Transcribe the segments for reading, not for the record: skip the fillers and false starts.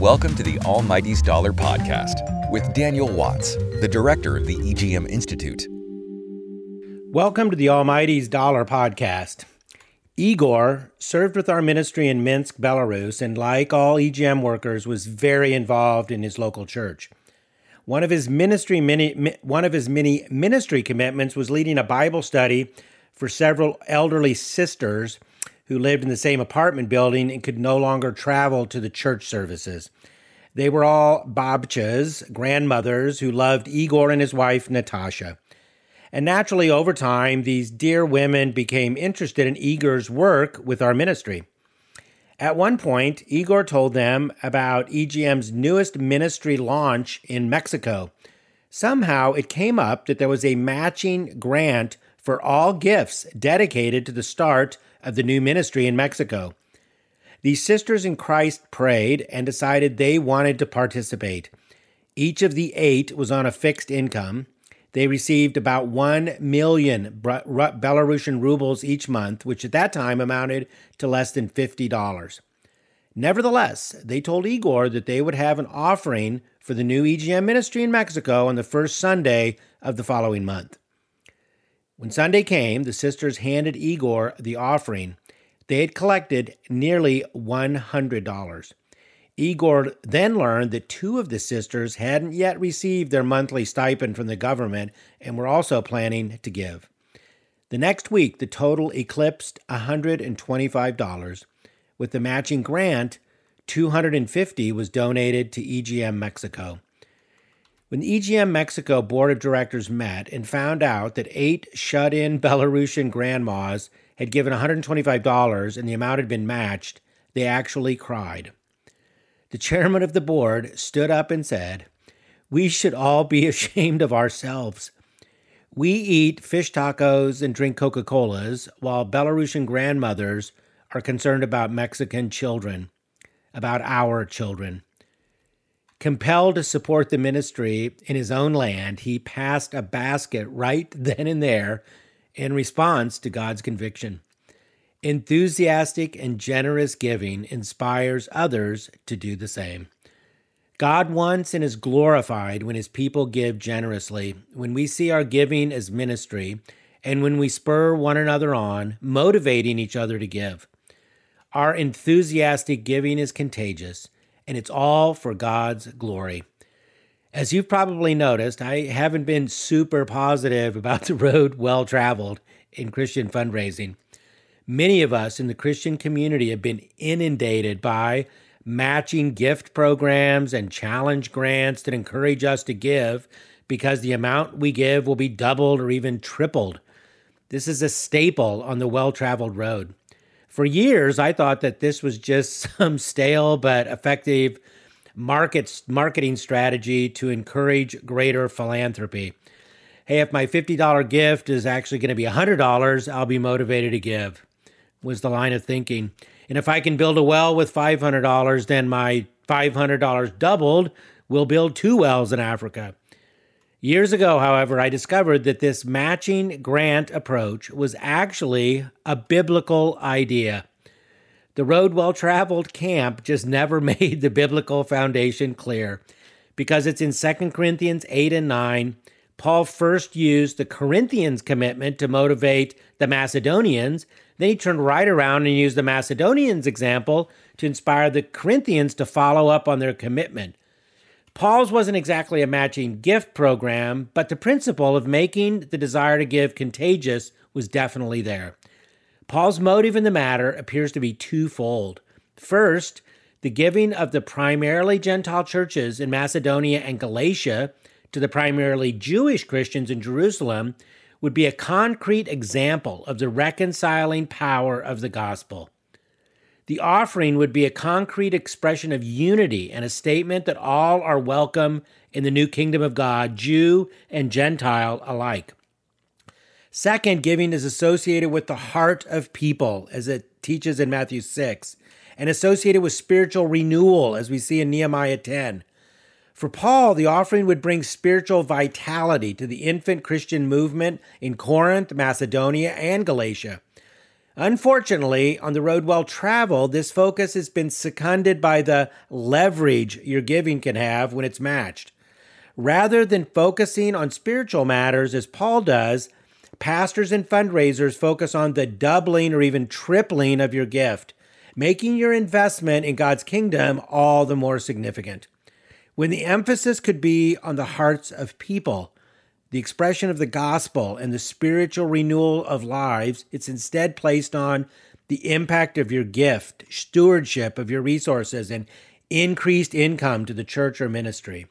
Welcome to the Almighty's Dollar Podcast with Daniel Watts, the director of the EGM Institute. Welcome to the Almighty's Dollar Podcast. Igor served with our ministry in Minsk, Belarus, and like all EGM workers, was very involved in his local church. One of his many ministry commitments was leading a Bible study for several elderly sisters who lived in the same apartment building and could no longer travel to the church services. They were all babchas, grandmothers, who loved Igor and his wife, Natasha. And naturally, over time, these dear women became interested in Igor's work with our ministry. At one point, Igor told them about EGM's newest ministry launch in Mexico. Somehow, it came up that there was a matching grant for all gifts dedicated to the start of the new ministry in Mexico. These sisters in Christ prayed and decided they wanted to participate. Each of the 8 was on a fixed income. They received about 1 million Belarusian rubles each month, which at that time amounted to less than $50. Nevertheless, they told Igor that they would have an offering for the new EGM ministry in Mexico on the first Sunday of the following month. When Sunday came, the sisters handed Igor the offering. They had collected nearly $100. Igor then learned that 2 of the sisters hadn't yet received their monthly stipend from the government and were also planning to give. The next week, the total eclipsed $125. With the matching grant, $250 was donated to EGM Mexico. When the EGM Mexico Board of Directors met and found out that 8 shut-in Belarusian grandmas had given $125 and the amount had been matched, they actually cried. The chairman of the board stood up and said, "We should all be ashamed of ourselves. We eat fish tacos and drink Coca-Colas, while Belarusian grandmothers are concerned about Mexican children, about our children." Compelled to support the ministry in his own land, he passed a basket right then and there in response to God's conviction. Enthusiastic and generous giving inspires others to do the same. God wants and is glorified when his people give generously, when we see our giving as ministry, and when we spur one another on, motivating each other to give. Our enthusiastic giving is contagious, and it's all for God's glory. As you've probably noticed, I haven't been super positive about the road well traveled in Christian fundraising. Many of us in the Christian community have been inundated by matching gift programs and challenge grants that encourage us to give because the amount we give will be doubled or even tripled. This is a staple on the well-traveled road. For years, I thought that this was just some stale but effective marketing strategy to encourage greater philanthropy. Hey, if my $50 gift is actually going to be $100, I'll be motivated to give, was the line of thinking. And if I can build a well with $500, then my $500 doubled will build 2 wells in Africa. Years ago, however, I discovered that this matching grant approach was actually a biblical idea. The Road Well Traveled camp just never made the biblical foundation clear, because it's in 2 Corinthians 8 and 9, Paul first used the Corinthians' commitment to motivate the Macedonians. Then he turned right around and used the Macedonians' example to inspire the Corinthians to follow up on their commitment. Paul's wasn't exactly a matching gift program, but the principle of making the desire to give contagious was definitely there. Paul's motive in the matter appears to be twofold. First, the giving of the primarily Gentile churches in Macedonia and Galatia to the primarily Jewish Christians in Jerusalem would be a concrete example of the reconciling power of the gospel. The offering would be a concrete expression of unity and a statement that all are welcome in the new kingdom of God, Jew and Gentile alike. Second, giving is associated with the heart of people, as it teaches in Matthew 6, and associated with spiritual renewal, as we see in Nehemiah 10. For Paul, the offering would bring spiritual vitality to the infant Christian movement in Corinth, Macedonia, and Galatia. Unfortunately, on The Road Well Traveled, this focus has been seconded by the leverage your giving can have when it's matched. Rather than focusing on spiritual matters, as Paul does, pastors and fundraisers focus on the doubling or even tripling of your gift, making your investment in God's kingdom all the more significant. When the emphasis could be on the hearts of people, the expression of the gospel, and the spiritual renewal of lives, it's instead placed on the impact of your gift, stewardship of your resources, and increased income to the church or ministry.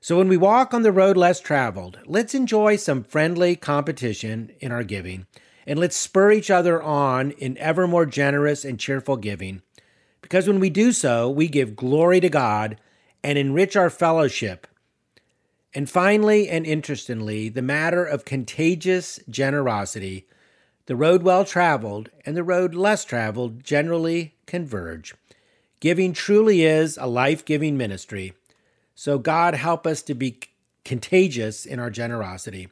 So when we walk on the road less traveled, let's enjoy some friendly competition in our giving, and let's spur each other on in ever more generous and cheerful giving. Because when we do so, we give glory to God and enrich our fellowship. And finally and interestingly, the matter of contagious generosity, the road well traveled and the road less traveled generally converge. Giving truly is a life-giving ministry. So God help us to be contagious in our generosity.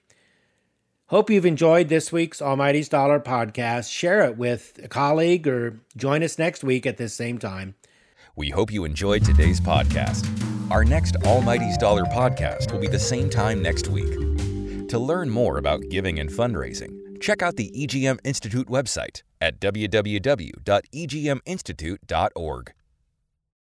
Hope you've enjoyed this week's Almighty's Dollar podcast. Share it with a colleague or join us next week at this same time. We hope you enjoyed today's podcast. Our next Almighty's Dollar podcast will be the same time next week. To learn more about giving and fundraising, check out the EGM Institute website at www.egminstitute.org.